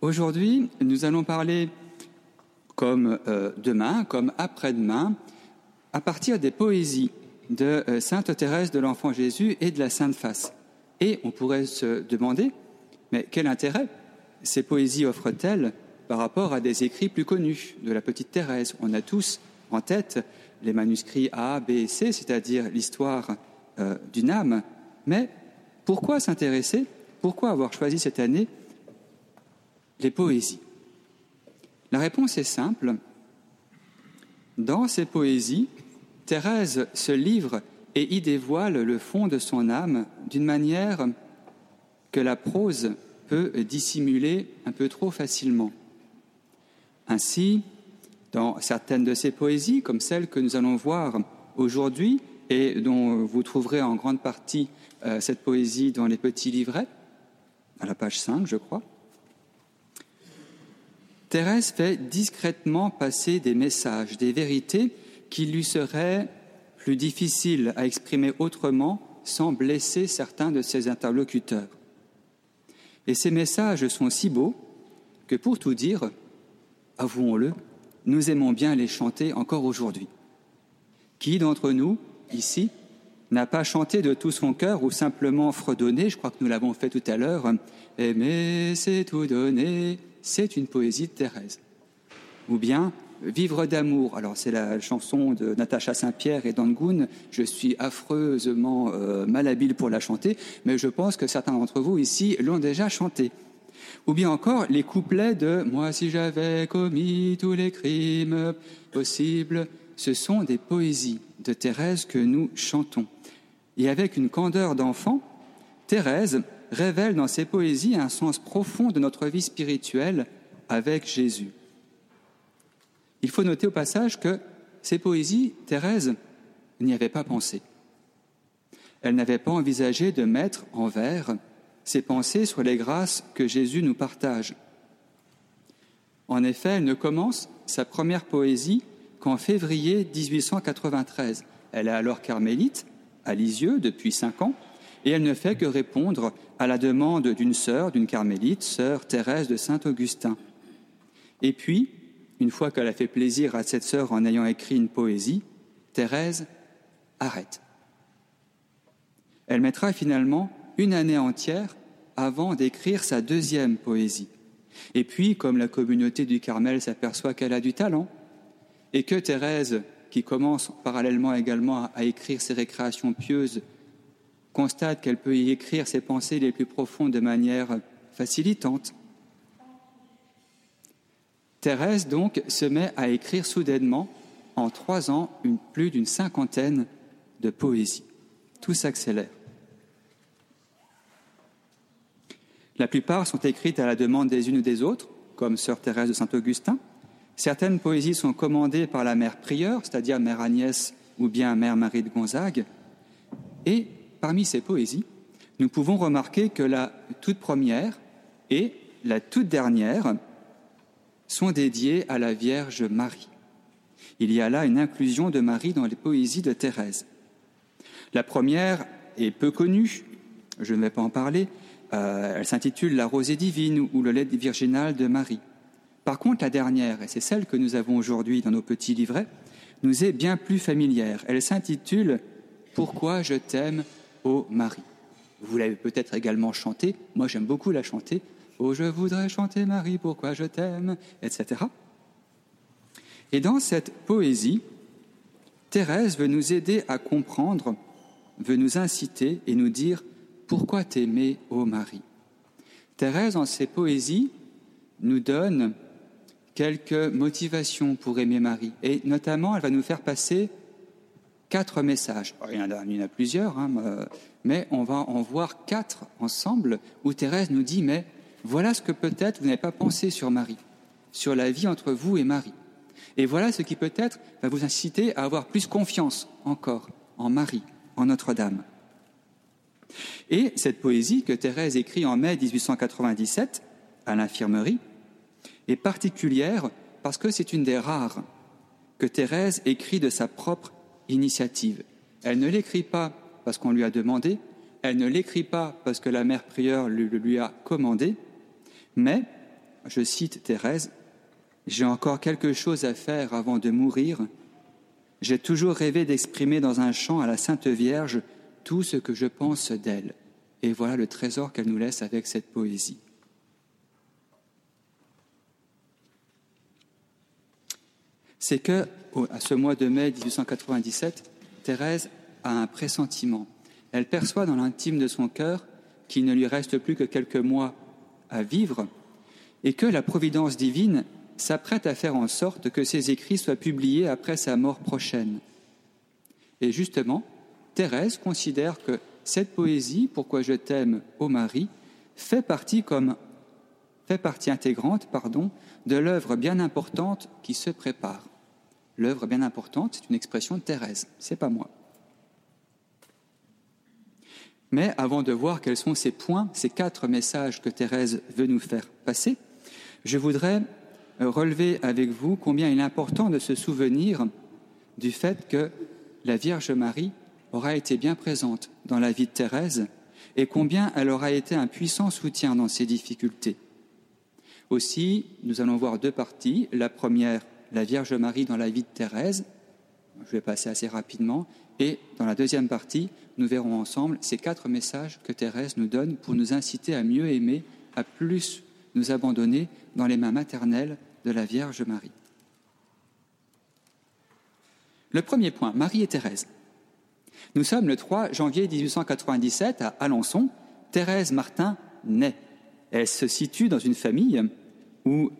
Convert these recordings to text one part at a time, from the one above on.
Aujourd'hui, nous allons parler, comme demain, comme après-demain, à partir des poésies de Sainte Thérèse de l'Enfant Jésus et de la Sainte Face. Et on pourrait se demander, mais quel intérêt ces poésies offrent-elles par rapport à des écrits plus connus de la petite Thérèse? On a tous en tête les manuscrits A, B et C, c'est-à-dire l'histoire d'une âme. Mais pourquoi s'intéresser? Pourquoi avoir choisi cette année les poésies? La réponse est simple. Dans ces poésies, Thérèse se livre et y dévoile le fond de son âme d'une manière que la prose peut dissimuler un peu trop facilement. Ainsi, dans certaines de ses poésies, comme celle que nous allons voir aujourd'hui et dont vous trouverez en grande partie cette poésie dans les petits livrets, à la page 5, je crois, Thérèse fait discrètement passer des messages, des vérités qui lui seraient plus difficiles à exprimer autrement sans blesser certains de ses interlocuteurs. Et ces messages sont si beaux que pour tout dire, avouons-le, nous aimons bien les chanter encore aujourd'hui. Qui d'entre nous, ici, n'a pas chanté de tout son cœur ou simplement fredonné, je crois que nous l'avons fait tout à l'heure, « Aimer, c'est tout donner ». C'est une poésie de Thérèse. Ou bien « Vivre d'amour ». Alors c'est la chanson de Natacha Saint-Pierre et d'Angoun. Je suis affreusement malhabile pour la chanter, mais je pense que certains d'entre vous ici l'ont déjà chantée. Ou bien encore les couplets de « Moi si j'avais commis tous les crimes possibles ». Ce sont des poésies de Thérèse que nous chantons. Et avec une candeur d'enfant, Thérèse révèle dans ses poésies un sens profond de notre vie spirituelle avec Jésus. Il faut noter au passage que ces poésies, Thérèse n'y avait pas pensé. Elle n'avait pas envisagé de mettre en vers ses pensées sur les grâces que Jésus nous partage. En effet, elle ne commence sa première poésie qu'en février 1893. Elle est alors carmélite, à Lisieux, depuis 5 ans, et elle ne fait que répondre à la demande d'une sœur, d'une carmélite, sœur Thérèse de Saint-Augustin. Et puis, une fois qu'elle a fait plaisir à cette sœur en ayant écrit une poésie, Thérèse arrête. Elle mettra finalement une année entière avant d'écrire sa deuxième poésie. Et puis, comme la communauté du Carmel s'aperçoit qu'elle a du talent, et que Thérèse, qui commence parallèlement également à écrire ses récréations pieuses, constate qu'elle peut y écrire ses pensées les plus profondes de manière facilitante. Thérèse, donc, se met à écrire soudainement, en 3 ans, plus d'une 50aine de poésies. Tout s'accélère. La plupart sont écrites à la demande des unes ou des autres, comme sœur Thérèse de Saint-Augustin. Certaines poésies sont commandées par la mère prieure, c'est-à-dire mère Agnès ou bien mère Marie de Gonzague, et parmi ces poésies, nous pouvons remarquer que la toute première et la toute dernière sont dédiées à la Vierge Marie. Il y a là une inclusion de Marie dans les poésies de Thérèse. La première est peu connue, je ne vais pas en parler, elle s'intitule « La rosée divine » ou « Le lait virginal de Marie ». Par contre, la dernière, et c'est celle que nous avons aujourd'hui dans nos petits livrets, nous est bien plus familière. Elle s'intitule « Pourquoi je t'aime ?» Ô Marie. Vous l'avez peut-être également chantée, moi j'aime beaucoup la chanter, « Oh, je voudrais chanter Marie, pourquoi je t'aime », etc. Et dans cette poésie, Thérèse veut nous aider à comprendre, veut nous inciter et nous dire « Pourquoi t'aimer, ô Marie ?» Thérèse, dans ses poésies, nous donne quelques motivations pour aimer Marie, et notamment elle va nous faire passer 4 messages. Il y en a plusieurs, mais on va en voir 4 ensemble où Thérèse nous dit « Mais voilà ce que peut-être vous n'avez pas pensé sur Marie, sur la vie entre vous et Marie. Et voilà ce qui peut-être va vous inciter à avoir plus confiance encore en Marie, en Notre-Dame. » Et cette poésie que Thérèse écrit en mai 1897 à l'infirmerie est particulière parce que c'est une des rares que Thérèse écrit de sa propre initiative. Elle ne l'écrit pas parce qu'on lui a demandé, elle ne l'écrit pas parce que la mère prieure lui a commandé, mais Je cite Thérèse, « J'ai encore quelque chose à faire avant de mourir. J'ai toujours rêvé d'exprimer dans un chant à la Sainte Vierge tout ce que je pense d'elle. » Et voilà le trésor qu'elle nous laisse avec cette poésie. C'est que, à ce mois de mai 1897, Thérèse a un pressentiment. Elle perçoit dans l'intime de son cœur qu'il ne lui reste plus que quelques mois à vivre et que la providence divine s'apprête à faire en sorte que ses écrits soient publiés après sa mort prochaine. Et justement, Thérèse considère que cette poésie, « Pourquoi je t'aime, ô Marie », fait partie intégrante de l'œuvre bien importante qui se prépare. L'œuvre bien importante, c'est une expression de Thérèse, c'est pas moi. Mais avant de voir quels sont ces points, ces quatre messages que Thérèse veut nous faire passer, je voudrais relever avec vous combien il est important de se souvenir du fait que la Vierge Marie aura été bien présente dans la vie de Thérèse et combien elle aura été un puissant soutien dans ses difficultés. Aussi, nous allons voir deux parties. La première, la Vierge Marie dans la vie de Thérèse, je vais passer assez rapidement, et dans la deuxième partie, nous verrons ensemble ces quatre messages que Thérèse nous donne pour nous inciter à mieux aimer, à plus nous abandonner dans les mains maternelles de la Vierge Marie. Le premier point, Marie et Thérèse. Nous sommes le 3 janvier 1897 à Alençon. Thérèse Martin naît. Elle se situe dans une famille où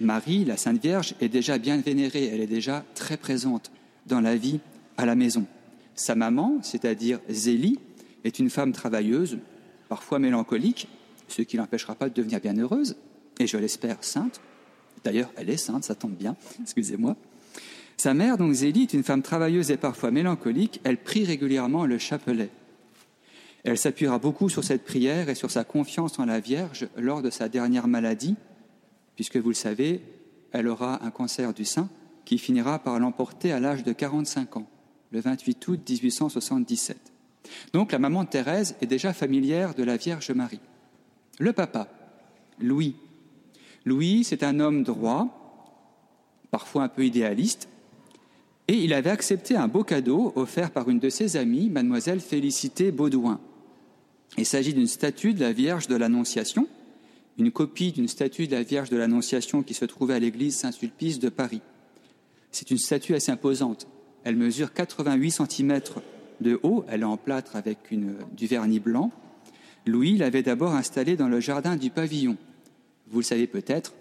Marie, la Sainte Vierge, est déjà bien vénérée. Elle est déjà très présente dans la vie à la maison. Sa maman, c'est-à-dire Zélie, est une femme travailleuse, parfois mélancolique, ce qui l'empêchera pas de devenir bien heureuse, et je l'espère sainte. D'ailleurs, elle est sainte, ça tombe bien, excusez-moi. Sa mère, donc Zélie, est une femme travailleuse et parfois mélancolique. Elle prie régulièrement le chapelet. Elle s'appuiera beaucoup sur cette prière et sur sa confiance en la Vierge lors de sa dernière maladie, puisque vous le savez, elle aura un cancer du sein qui finira par l'emporter à l'âge de 45 ans, le 28 août 1877. Donc la maman de Thérèse est déjà familière de la Vierge Marie. Le papa, Louis. Louis, c'est un homme droit, parfois un peu idéaliste, et il avait accepté un beau cadeau offert par une de ses amies, mademoiselle Félicité Baudouin. Il s'agit d'une statue de la Vierge de l'Annonciation, une copie d'une statue de la Vierge de l'Annonciation qui se trouvait à l'église Saint-Sulpice de Paris. C'est une statue assez imposante. Elle mesure 88 cm de haut, elle est en plâtre avec du vernis blanc. Louis l'avait d'abord installée dans le jardin du pavillon. Vous le savez peut-être,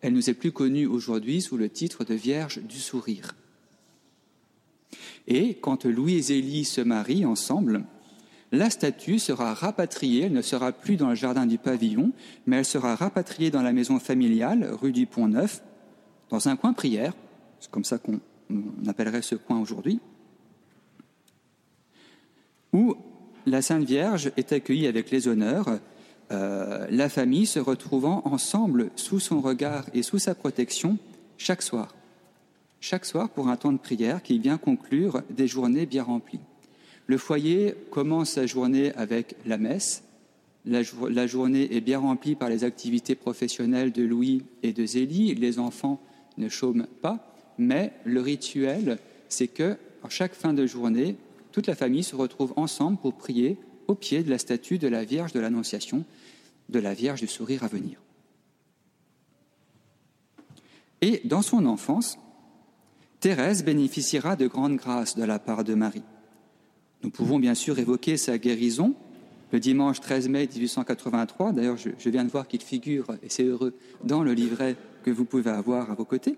elle nous est plus connue aujourd'hui sous le titre de Vierge du Sourire. Et quand Louis et Zélie se marient ensemble, la statue sera rapatriée, elle ne sera plus dans le jardin du pavillon, mais elle sera rapatriée dans la maison familiale, rue du Pont-Neuf, dans un coin prière, c'est comme ça qu'on appellerait ce coin aujourd'hui, où la Sainte Vierge est accueillie avec les honneurs, la famille se retrouvant ensemble sous son regard et sous sa protection chaque soir. Chaque soir pour un temps de prière qui vient conclure des journées bien remplies. Le foyer commence sa journée avec la messe. La journée est bien remplie par les activités professionnelles de Louis et de Zélie. Les enfants ne chôment pas, mais le rituel, c'est que, à chaque fin de journée, toute la famille se retrouve ensemble pour prier au pied de la statue de la Vierge de l'Annonciation, de la Vierge du Sourire à venir. Et dans son enfance, Thérèse bénéficiera de grandes grâces de la part de Marie. Nous pouvons bien sûr évoquer sa guérison. Le dimanche 13 mai 1883, d'ailleurs je viens de voir qu'il figure, et c'est heureux, dans le livret que vous pouvez avoir à vos côtés.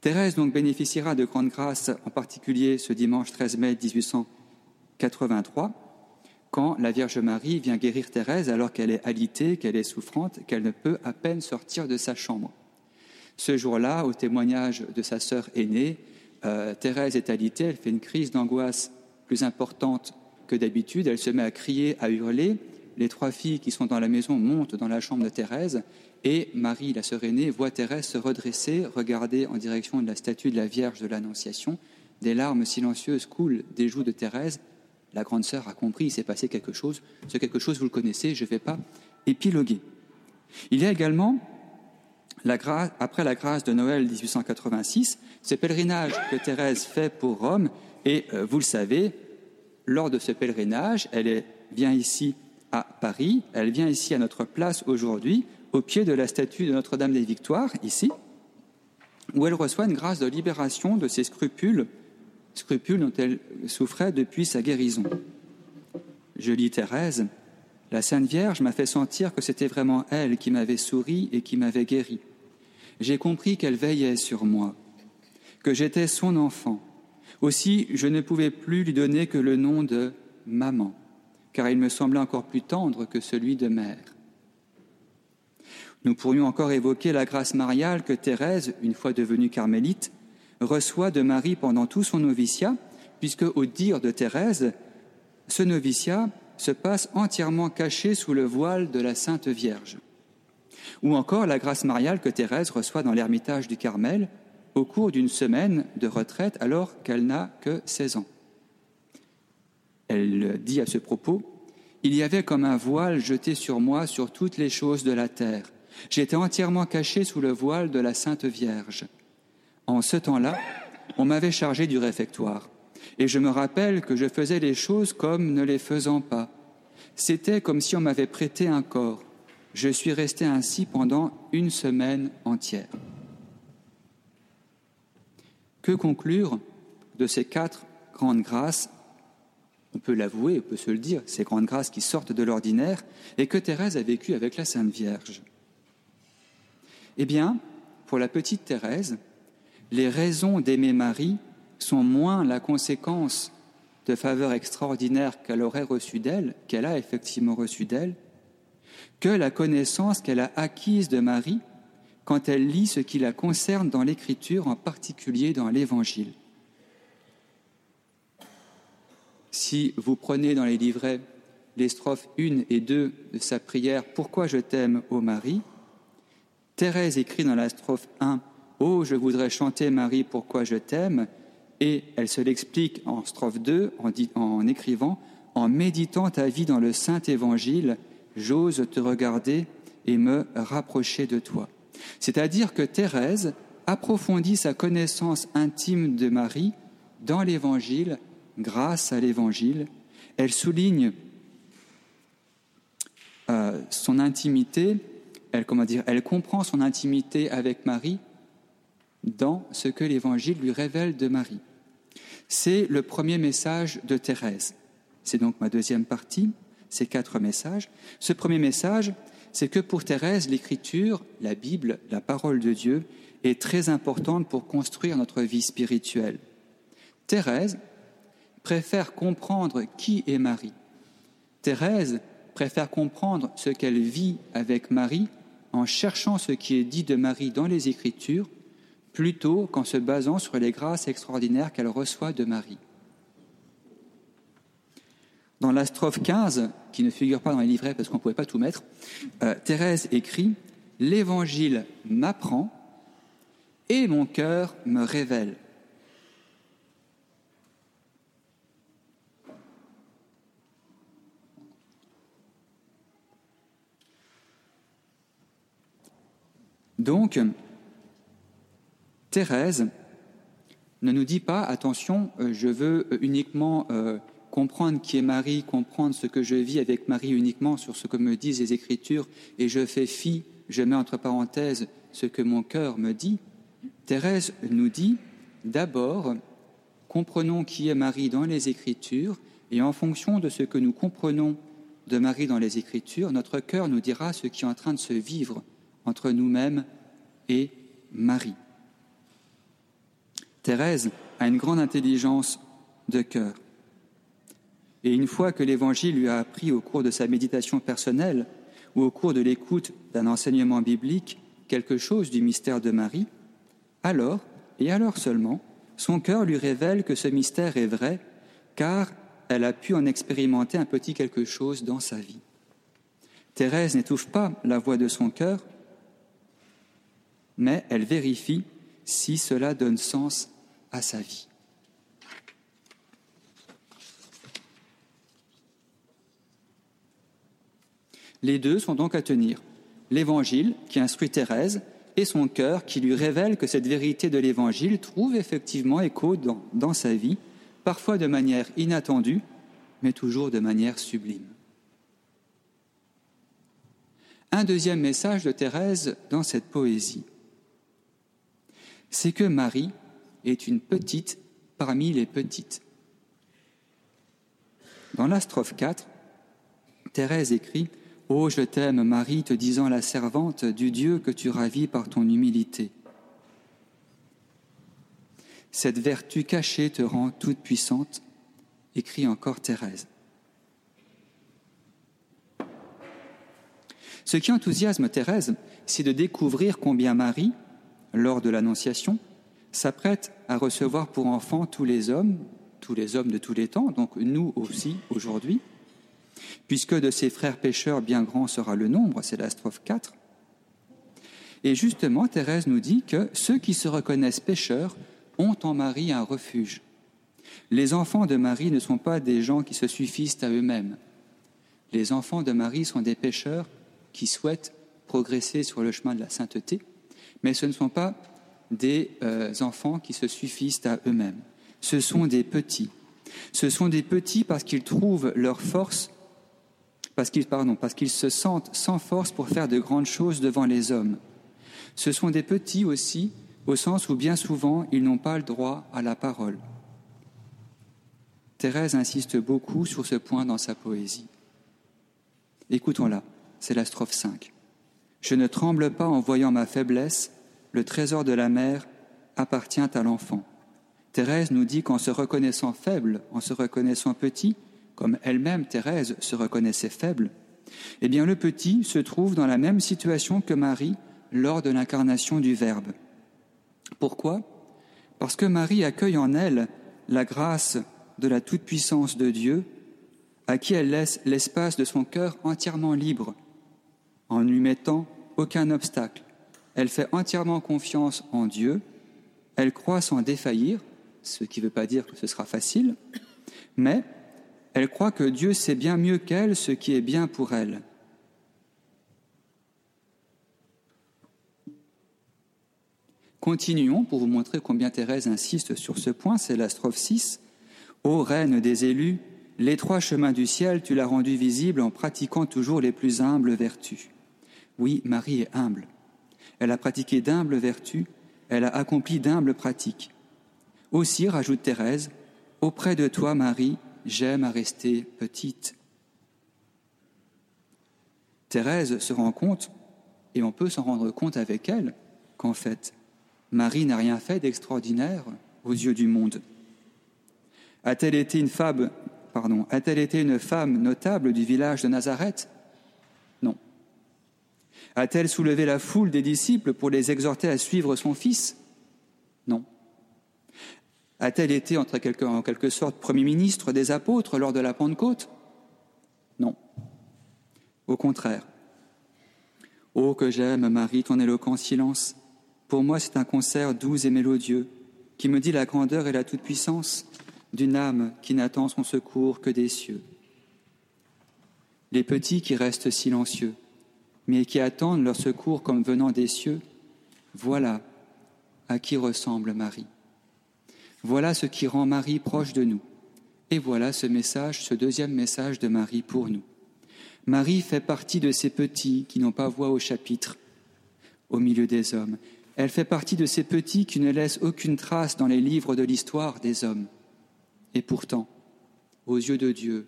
Thérèse donc bénéficiera de grandes grâces, en particulier ce dimanche 13 mai 1883, quand la Vierge Marie vient guérir Thérèse alors qu'elle est alitée, qu'elle est souffrante, qu'elle ne peut à peine sortir de sa chambre. Ce jour-là, au témoignage de sa sœur aînée, Thérèse est alitée, elle fait une crise d'angoisse plus importante que d'habitude, elle se met à crier, à hurler, les trois filles qui sont dans la maison montent dans la chambre de Thérèse et Marie, la sœur aînée, voit Thérèse se redresser, regarder en direction de la statue de la Vierge de l'Annonciation, des larmes silencieuses coulent des joues de Thérèse, la grande sœur a compris, il s'est passé quelque chose, ce quelque chose vous le connaissez, je ne vais pas épiloguer. Il y a également après la grâce de Noël 1886, ce pèlerinage que Thérèse fait pour Rome, et vous le savez, lors de ce pèlerinage, elle vient ici à Paris, elle vient ici à notre place aujourd'hui, au pied de la statue de Notre-Dame des Victoires, ici, où elle reçoit une grâce de libération de ses scrupules dont elle souffrait depuis sa guérison. Je lis Thérèse, « La Sainte Vierge m'a fait sentir que c'était vraiment elle qui m'avait souri et qui m'avait guéri. J'ai compris qu'elle veillait sur moi, que j'étais son enfant. Aussi, je ne pouvais plus lui donner que le nom de « maman », car il me semblait encore plus tendre que celui de « mère ». Nous pourrions encore évoquer la grâce mariale que Thérèse, une fois devenue carmélite, reçoit de Marie pendant tout son noviciat, puisque, au dire de Thérèse, ce noviciat se passe entièrement caché sous le voile de la Sainte Vierge. Ou encore la grâce mariale que Thérèse reçoit dans l'ermitage du Carmel au cours d'une semaine de retraite alors qu'elle n'a que 16 ans. Elle dit à ce propos, « Il y avait comme un voile jeté sur moi sur toutes les choses de la terre. J'étais entièrement caché sous le voile de la Sainte Vierge. En ce temps-là, on m'avait chargé du réfectoire. Et je me rappelle que je faisais les choses comme ne les faisant pas. C'était comme si on m'avait prêté un corps. Je suis resté ainsi pendant une semaine entière. » Que conclure de ces quatre grandes grâces ? On peut l'avouer, on peut se le dire, ces grandes grâces qui sortent de l'ordinaire et que Thérèse a vécues avec la Sainte Vierge. Eh bien, pour la petite Thérèse, les raisons d'aimer Marie sont moins la conséquence de faveurs extraordinaires qu'elle a effectivement reçues d'elle, que la connaissance qu'elle a acquise de Marie quand elle lit ce qui la concerne dans l'Écriture, en particulier dans l'Évangile. Si vous prenez dans les livrets les strophes 1 et 2 de sa prière « Pourquoi je t'aime, ô Marie ?» Thérèse écrit dans la strophe 1 « Oh, je voudrais chanter, Marie, pourquoi je t'aime » et elle se l'explique en strophe 2 en écrivant « En méditant ta vie dans le Saint Évangile, j'ose te regarder et me rapprocher de toi. » C'est-à-dire que Thérèse approfondit sa connaissance intime de Marie dans l'Évangile, grâce à l'Évangile. Elle souligne son intimité. Elle comprend son intimité avec Marie dans ce que l'Évangile lui révèle de Marie. C'est le premier message de Thérèse. C'est donc ma deuxième partie, ces quatre messages. Ce premier message, c'est que pour Thérèse, l'Écriture, la Bible, la parole de Dieu, est très importante pour construire notre vie spirituelle. Thérèse préfère comprendre qui est Marie. Thérèse préfère comprendre ce qu'elle vit avec Marie en cherchant ce qui est dit de Marie dans les Écritures, plutôt qu'en se basant sur les grâces extraordinaires qu'elle reçoit de Marie. Dans la strophe 15, qui ne figure pas dans les livrets parce qu'on ne pouvait pas tout mettre, Thérèse écrit « L'Évangile m'apprend et mon cœur me révèle ». Donc, Thérèse ne nous dit pas « Attention, je veux uniquement comprendre qui est Marie, comprendre ce que je vis avec Marie uniquement sur ce que me disent les Écritures et je fais fi, je mets entre parenthèses ce que mon cœur me dit ». Thérèse nous dit « D'abord, comprenons qui est Marie dans les Écritures et en fonction de ce que nous comprenons de Marie dans les Écritures, notre cœur nous dira ce qui est en train de se vivre entre nous-mêmes et Marie. » Thérèse a une grande intelligence de cœur. Et une fois que l'Évangile lui a appris au cours de sa méditation personnelle ou au cours de l'écoute d'un enseignement biblique quelque chose du mystère de Marie, alors, et alors seulement, son cœur lui révèle que ce mystère est vrai car elle a pu en expérimenter un petit quelque chose dans sa vie. Thérèse n'étouffe pas la voix de son cœur, mais elle vérifie si cela donne sens à sa vie. Les deux sont donc à tenir. L'Évangile qui instruit Thérèse et son cœur qui lui révèle que cette vérité de l'Évangile trouve effectivement écho dans sa vie, parfois de manière inattendue, mais toujours de manière sublime. Un deuxième message de Thérèse dans cette poésie, c'est que Marie est une petite parmi les petites. Dans la strophe 4, Thérèse écrit « Ô, je t'aime, Marie, te disant la servante du Dieu que tu ravis par ton humilité. Cette vertu cachée te rend toute puissante, écrit encore Thérèse. » Ce qui enthousiasme Thérèse, c'est de découvrir combien Marie, lors de l'Annonciation, s'apprête à recevoir pour enfant tous les hommes de tous les temps, donc nous aussi aujourd'hui, puisque de ses frères pécheurs bien grand sera le nombre, c'est la strophe 4. Et justement, Thérèse nous dit que ceux qui se reconnaissent pécheurs ont en Marie un refuge. Les enfants de Marie ne sont pas des gens qui se suffisent à eux-mêmes. Les enfants de Marie sont des pécheurs qui souhaitent progresser sur le chemin de la sainteté, mais ce ne sont pas des enfants qui se suffisent à eux-mêmes. Ce sont des petits. Ce sont des petits parce qu'ils trouvent leur force, parce qu'ils se sentent sans force pour faire de grandes choses devant les hommes. Ce sont des petits aussi, au sens où bien souvent, ils n'ont pas le droit à la parole. Thérèse insiste beaucoup sur ce point dans sa poésie. Écoutons-la, c'est la strophe 5. « Je ne tremble pas en voyant ma faiblesse, le trésor de la mère appartient à l'enfant. » Thérèse nous dit qu'en se reconnaissant faible, en se reconnaissant petit, comme elle-même, Thérèse, se reconnaissait faible, eh bien le petit se trouve dans la même situation que Marie lors de l'incarnation du Verbe. Pourquoi ? Parce que Marie accueille en elle la grâce de la toute-puissance de Dieu, à qui elle laisse l'espace de son cœur entièrement libre, en ne lui mettant aucun obstacle. Elle fait entièrement confiance en Dieu, elle croit sans défaillir, ce qui ne veut pas dire que ce sera facile, mais elle croit que Dieu sait bien mieux qu'elle ce qui est bien pour elle. Continuons pour vous montrer combien Thérèse insiste sur ce point, c'est la strophe 6. « Ô reine des élus, l'étroit chemin du ciel, tu l'as rendu visible en pratiquant toujours les plus humbles vertus. » Oui, Marie est humble. Elle a pratiqué d'humbles vertus, elle a accompli d'humbles pratiques. Aussi, rajoute Thérèse, « Auprès de toi, Marie, j'aime à rester petite. » Thérèse se rend compte, et on peut s'en rendre compte avec elle, qu'en fait, Marie n'a rien fait d'extraordinaire aux yeux du monde. A-t-elle été une femme notable du village de Nazareth ? Non. A-t-elle soulevé la foule des disciples pour les exhorter à suivre son fils ? Non. A-t-elle été, en quelque sorte, premier ministre des apôtres lors de la Pentecôte ? Non. Au contraire. « Oh, que j'aime, Marie, ton éloquent silence. Pour moi, c'est un concert doux et mélodieux, qui me dit la grandeur et la toute-puissance d'une âme qui n'attend son secours que des cieux. » Les petits qui restent silencieux, mais qui attendent leur secours comme venant des cieux, voilà à qui ressemble Marie. Voilà ce qui rend Marie proche de nous. Et voilà ce message, ce deuxième message de Marie pour nous. Marie fait partie de ces petits qui n'ont pas voix au chapitre, au milieu des hommes. Elle fait partie de ces petits qui ne laissent aucune trace dans les livres de l'histoire des hommes. Et pourtant, aux yeux de Dieu,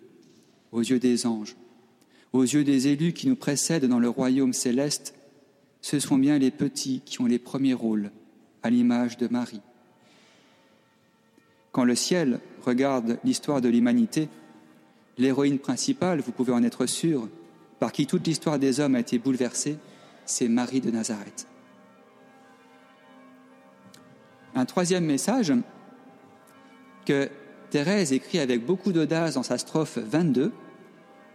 aux yeux des anges, aux yeux des élus qui nous précèdent dans le royaume céleste, ce sont bien les petits qui ont les premiers rôles, à l'image de Marie. Quand le ciel regarde l'histoire de l'humanité, l'héroïne principale, vous pouvez en être sûr, par qui toute l'histoire des hommes a été bouleversée, c'est Marie de Nazareth. Un troisième message que Thérèse écrit avec beaucoup d'audace dans sa strophe 22.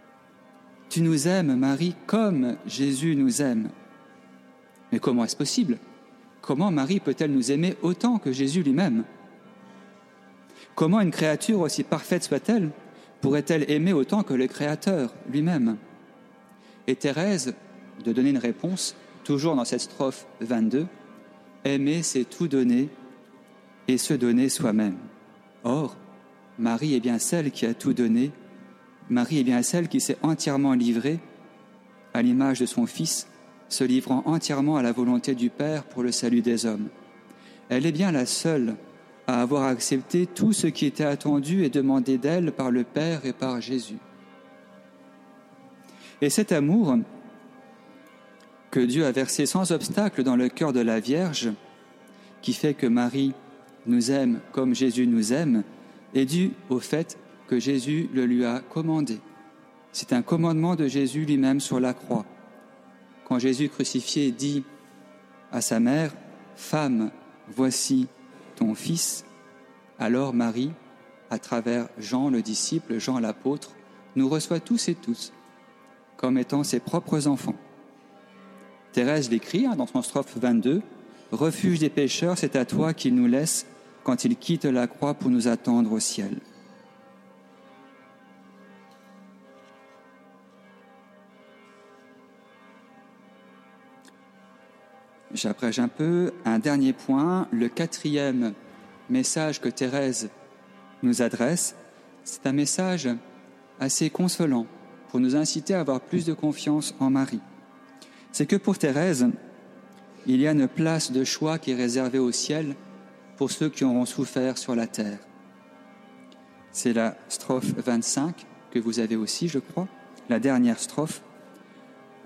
« Tu nous aimes, Marie, comme Jésus nous aime. » Mais comment est-ce possible ? Comment Marie peut-elle nous aimer autant que Jésus lui-même ? Comment une créature, aussi parfaite soit-elle, pourrait-elle aimer autant que le Créateur lui-même ? Et Thérèse, de donner une réponse, toujours dans cette strophe 22, « Aimer, c'est tout donner et se donner soi-même. » Or, Marie est bien celle qui a tout donné, Marie est bien celle qui s'est entièrement livrée à l'image de son Fils, se livrant entièrement à la volonté du Père pour le salut des hommes. Elle est bien la seule à avoir accepté tout ce qui était attendu et demandé d'elle par le Père et par Jésus. Et cet amour que Dieu a versé sans obstacle dans le cœur de la Vierge, qui fait que Marie nous aime comme Jésus nous aime, est dû au fait que Jésus le lui a commandé. C'est un commandement de Jésus lui-même sur la croix. Quand Jésus crucifié dit à sa mère « Femme, voici ton fils », alors Marie, à travers Jean le disciple, Jean l'apôtre, nous reçoit tous et toutes comme étant ses propres enfants. Thérèse l'écrit dans son strophe 22 « Refuge des pécheurs, c'est à toi qu'il nous laisse quand il quitte la croix pour nous attendre au ciel. » J'abrège un peu. Un dernier point, le quatrième message que Thérèse nous adresse, c'est un message assez consolant pour nous inciter à avoir plus de confiance en Marie. C'est que pour Thérèse, il y a une place de choix qui est réservée au ciel pour ceux qui auront souffert sur la terre. C'est la strophe 25 que vous avez aussi, je crois, la dernière strophe.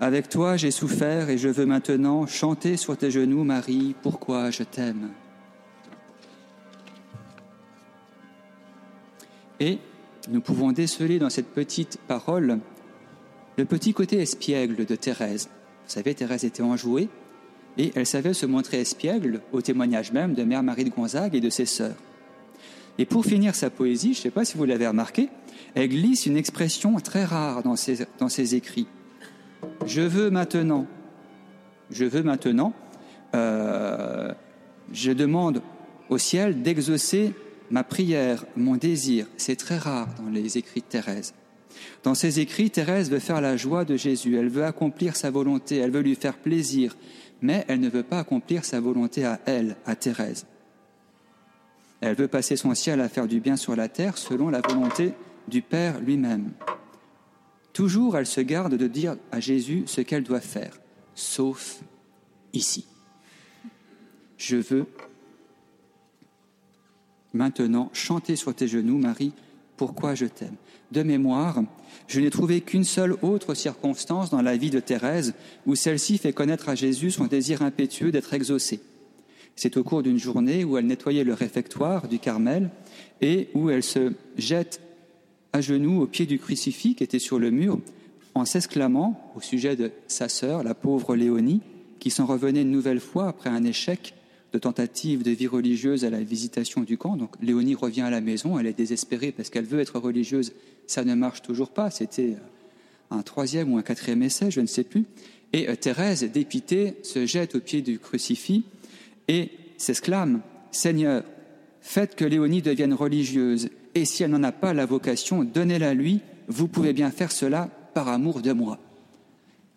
« Avec toi, j'ai souffert et je veux maintenant chanter sur tes genoux, Marie, pourquoi je t'aime. » Et nous pouvons déceler dans cette petite parole le petit côté espiègle de Thérèse. Vous savez, Thérèse était enjouée et elle savait se montrer espiègle au témoignage même de Mère Marie de Gonzague et de ses sœurs. Et pour finir sa poésie, je ne sais pas si vous l'avez remarqué, elle glisse une expression très rare dans ses écrits. Je veux maintenant, je demande au ciel d'exaucer ma prière, mon désir. C'est très rare dans les écrits de Thérèse. Dans ses écrits, Thérèse veut faire la joie de Jésus, elle veut accomplir sa volonté, elle veut lui faire plaisir, mais elle ne veut pas accomplir sa volonté à elle, à Thérèse. Elle veut passer son ciel à faire du bien sur la terre selon la volonté du Père lui-même. Toujours, elle se garde de dire à Jésus ce qu'elle doit faire, sauf ici. Je veux maintenant chanter sur tes genoux, Marie, pourquoi je t'aime. De mémoire, je n'ai trouvé qu'une seule autre circonstance dans la vie de Thérèse où celle-ci fait connaître à Jésus son désir impétueux d'être exaucée. C'est au cours d'une journée où elle nettoyait le réfectoire du Carmel et où elle se jette à genoux au pied du crucifix qui était sur le mur, en s'exclamant au sujet de sa sœur, la pauvre Léonie, qui s'en revenait une nouvelle fois après un échec de tentative de vie religieuse à la Visitation du camp. Donc Léonie revient à la maison, elle est désespérée parce qu'elle veut être religieuse, ça ne marche toujours pas, c'était un 3e ou un 4e essai, je ne sais plus. Et Thérèse, dépitée, se jette au pied du crucifix et s'exclame « Seigneur, faites que Léonie devienne religieuse. Et si elle n'en a pas la vocation, donnez-la lui, vous pouvez bien faire cela par amour de moi. »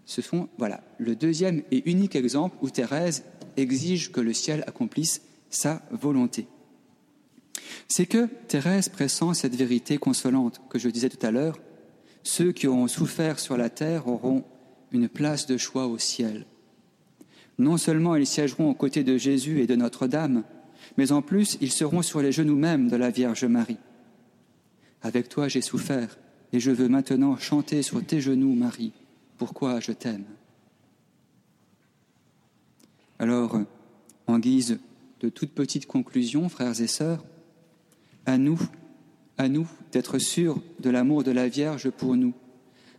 Ce sont, voilà, le deuxième et unique exemple où Thérèse exige que le ciel accomplisse sa volonté. C'est que Thérèse pressent cette vérité consolante que je disais tout à l'heure, ceux qui auront souffert sur la terre auront une place de choix au ciel. Non seulement ils siégeront aux côtés de Jésus et de Notre-Dame, mais en plus ils seront sur les genoux même de la Vierge Marie. Avec toi, j'ai souffert, et je veux maintenant chanter sur tes genoux, Marie, pourquoi je t'aime. Alors, en guise de toute petite conclusion, frères et sœurs, à nous d'être sûrs de l'amour de la Vierge pour nous,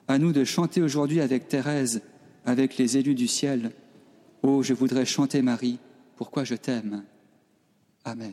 à nous de chanter aujourd'hui avec Thérèse, avec les élus du ciel, « Oh, je voudrais chanter, Marie, pourquoi je t'aime. » Amen.